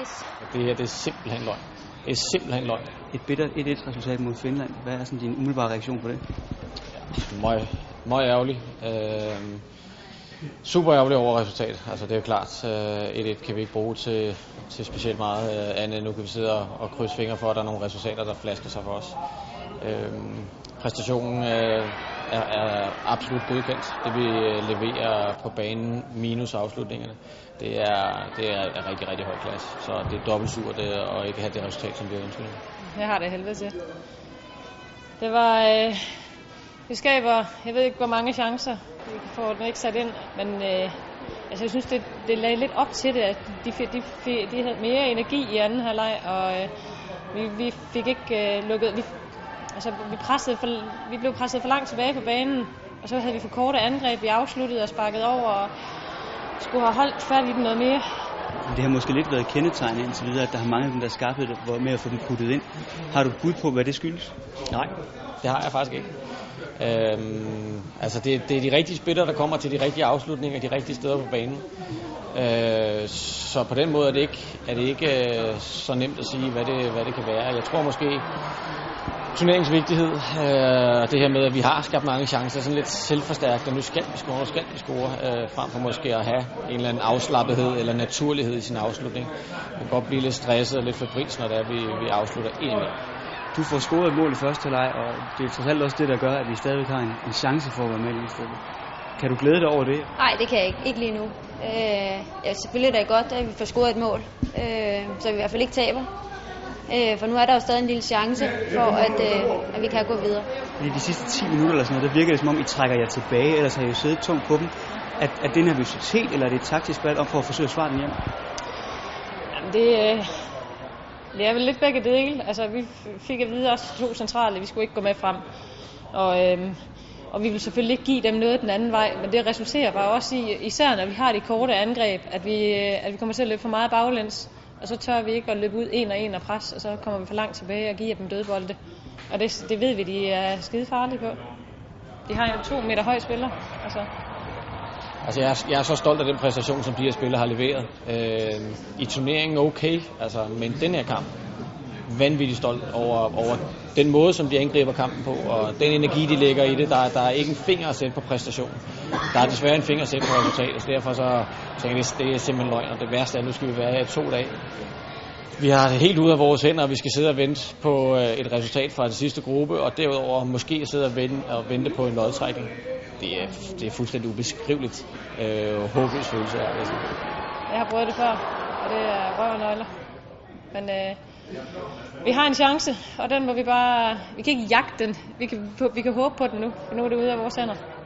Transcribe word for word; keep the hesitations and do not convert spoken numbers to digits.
Yes. Det her, det er simpelthen løgn. Det er simpelthen løgn. Et bittert et-et-resultat mod Finland. Hvad er sådan din umiddelbare reaktion på det? Ja, meget, meget ærgerlig. Øh, super ærgerlig over resultat. Altså, det er jo klart. Øh, et-et kan vi ikke bruge til, til specielt meget øh, andet. Nu kan vi sidde og, og krydse fingre for, at der er nogle resultater, der flasker sig for os. Øh, præstationen øh, er, er absolut godkendt. Det vi leverer på banen minus afslutningerne, det er, det er, er rigtig, rigtig høj klasse. Så det er dobbelt surt at ikke have det resultat, som vi har ønsket. Jeg har det helvede til. Det var... Øh, vi skaber, jeg ved ikke, hvor mange chancer. Vi får den ikke sat ind, men øh, altså, jeg synes, det, det lagde lidt op til det, at de, de, de havde mere energi i anden halvleg, og øh, vi, vi fik ikke øh, lukket... Vi, Altså, vi, pressede for, vi blev presset for langt tilbage på banen, og så havde vi for korte angreb, vi afsluttede og sparkede over, og skulle have holdt færdigt i dem noget mere. Det har måske lidt været kendetegnet indtil videre, at der har mange af dem, der skaffede det med at få dem puttet ind. Har du bud på, hvad det skyldes? Nej, det har jeg faktisk ikke. Øhm, altså, det, det er de rigtige spillere, der kommer til de rigtige afslutninger, de rigtige steder på banen. Øh, så på den måde er det ikke, er det ikke øh, så nemt at sige, hvad det, hvad det kan være. Jeg tror måske... Turneringsvigtighed, øh, det her med, at vi har skabt mange chancer, sådan lidt selvforstærkt, og nu skal vi score, og skal vi score, øh, frem for måske at have en eller anden afslappethed eller naturlighed i sin afslutning. Man kan godt blive lidt stresset og lidt fabriks, når det er, vi, vi afslutter en mere. Du får scoret et mål i første halvleg, og det er trods alt også det, der gør, at vi stadig har en, en chance for at være med i stedet. Kan du glæde dig over det? Nej, det kan jeg ikke. Ikke lige nu. Øh, ja, selvfølgelig er det godt, at vi får scoret et mål, øh, så vi i hvert fald ikke taber. For nu er der jo stadig en lille chance for, at, øh, at vi kan gå videre. I de sidste ti minutter eller sådan noget, der virker det som om, I trækker jer tilbage, ellers har I jo siddet tungt på dem. Er, er det nervøsitet, eller er det et taktisk valg om for at forsøge at svare den hjem? Jamen det, øh, det er vel lidt begge dele. Altså vi fik at vide også to centrale, vi skulle ikke gå med frem. Og, øh, og vi vil selvfølgelig ikke give dem noget den anden vej, men det resulterer bare også i, især når vi har de korte angreb, at vi, at vi kommer til at løbe for meget baglæns. Og så tør vi ikke at løbe ud en og en og pres, og så kommer vi for langt tilbage og giver dem dødbolde. Og det, det ved vi, de er skide farlige på. De har jo to meter høj spiller. Altså, altså jeg, er, jeg er så stolt af den præstation, som de her spillere har leveret. Øh, I turneringen okay, altså, men den her kamp, vanvittigt stolt over, over den måde, som de angriber kampen på, og den energi, de lægger i det. Der, der er ikke en finger at sætte på præstationen. Der er desværre en finger at sætte på resultatet, så derfor så tænker jeg, det er simpelthen løgn, og det værste er, at nu skal vi være her i to dage. Vi har det helt ude af vores hænder, og vi skal sidde og vente på et resultat fra den sidste gruppe, og derudover måske sidde og vente, og vente på en lodtrækning. Det er, det er fuldstændig ubeskriveligt øh, håbløs følelse. Altså. Jeg har prøvet det før, og det er røv og nøgler. Men øh, vi har en chance, og den må vi bare... Vi kan ikke jagte den. Vi kan, vi kan håbe på den nu, for nu er det ude af vores hænder.